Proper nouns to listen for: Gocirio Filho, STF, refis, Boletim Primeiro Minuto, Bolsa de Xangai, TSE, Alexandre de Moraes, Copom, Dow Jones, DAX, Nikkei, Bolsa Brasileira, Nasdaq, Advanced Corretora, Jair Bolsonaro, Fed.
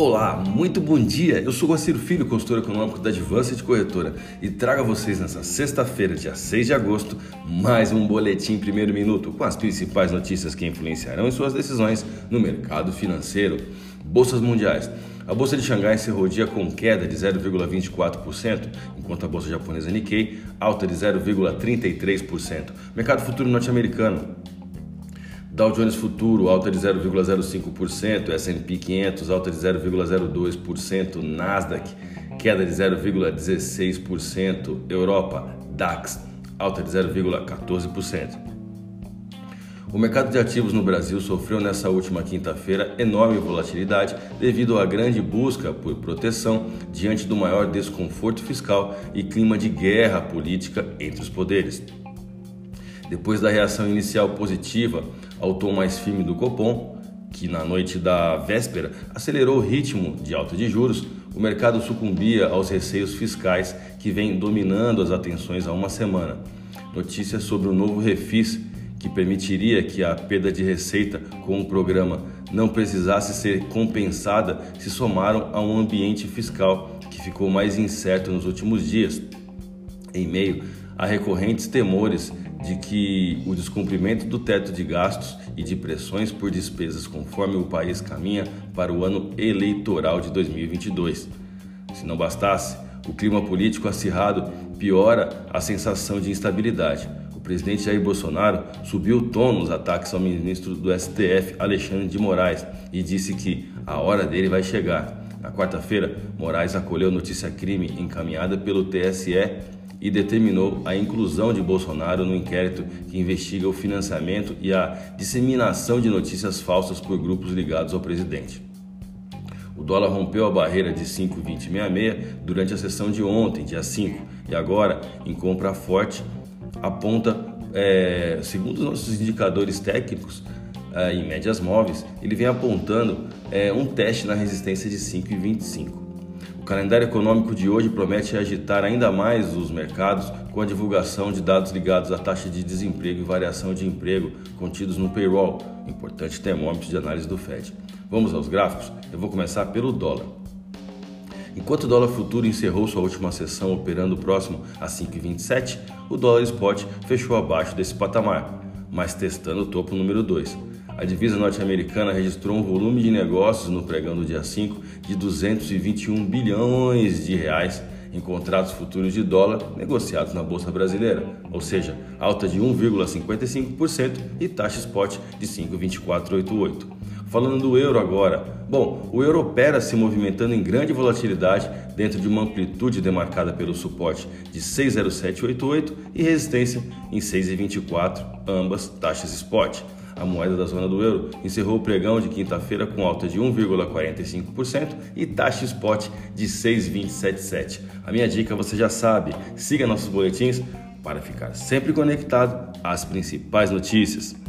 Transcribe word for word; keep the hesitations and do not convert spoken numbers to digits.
Olá, muito bom dia! Eu sou Gocirio Filho, consultor econômico da Advanced Corretora e trago a vocês nessa sexta-feira, dia seis de agosto, mais um Boletim Primeiro Minuto com as principais notícias que influenciarão em suas decisões no mercado financeiro. Bolsas mundiais. A Bolsa de Xangai encerrou o dia com queda de zero vírgula vinte e quatro por cento, enquanto a Bolsa japonesa Nikkei alta de zero vírgula trinta e três por cento. Mercado futuro norte-americano. Dow Jones futuro alta de zero vírgula zero cinco por cento, S e P quinhentos alta de zero vírgula zero dois por cento, Nasdaq queda de zero vírgula dezesseis por cento, Europa D A X alta de zero vírgula quatorze por cento. O mercado de ativos no Brasil sofreu nessa última quinta-feira enorme volatilidade devido à grande busca por proteção diante do maior desconforto fiscal e clima de guerra política entre os poderes. Depois da reação inicial positiva ao tom mais firme do Copom, que na noite da véspera acelerou o ritmo de alta de juros, o mercado sucumbia aos receios fiscais que vêm dominando as atenções há uma semana. Notícias sobre o novo refis, que permitiria que a perda de receita com o programa não precisasse ser compensada, se somaram a um ambiente fiscal que ficou mais incerto nos últimos dias, em meio a recorrentes temores de que o descumprimento do teto de gastos e de pressões por despesas conforme o país caminha para o ano eleitoral de dois mil e vinte e dois. Se não bastasse, o clima político acirrado piora a sensação de instabilidade. O presidente Jair Bolsonaro subiu o tom nos ataques ao ministro do S T F, Alexandre de Moraes, e disse que a hora dele vai chegar. Na quarta-feira, Moraes acolheu notícia-crime encaminhada pelo T S E e determinou a inclusão de Bolsonaro no inquérito que investiga o financiamento e a disseminação de notícias falsas por grupos ligados ao presidente. O dólar rompeu a barreira de cinco vírgula vinte e seis seis durante a sessão de ontem, dia cinco, e agora, em compra forte, aponta, é, segundo os nossos indicadores técnicos, é, em médias móveis, ele vem apontando é, um teste na resistência de cinco vírgula vinte e cinco. O calendário econômico de hoje promete agitar ainda mais os mercados com a divulgação de dados ligados à taxa de desemprego e variação de emprego contidos no payroll, importante termômetro de análise do Fed. Vamos aos gráficos? Eu vou começar pelo dólar. Enquanto o dólar futuro encerrou sua última sessão operando próximo a cinco vírgula vinte e sete, o dólar spot fechou abaixo desse patamar, mas testando o topo número dois. A divisa norte-americana registrou um volume de negócios no pregão do dia cinco de duzentos e vinte e um bilhões de reais em contratos futuros de dólar negociados na Bolsa Brasileira, ou seja, alta de um vírgula cinquenta e cinco por cento e taxa spot de cinco vírgula vinte e quatro oitenta e oito. Falando do euro agora, bom, o euro opera se movimentando em grande volatilidade dentro de uma amplitude demarcada pelo suporte de seis vírgula zero sete oitenta e oito e resistência em seis vírgula vinte e quatro, ambas taxas spot. A moeda da zona do euro encerrou o pregão de quinta-feira com alta de um vírgula quarenta e cinco por cento e taxa spot de seis vírgula vinte e setenta e sete. A minha dica você já sabe, siga nossos boletins para ficar sempre conectado às principais notícias.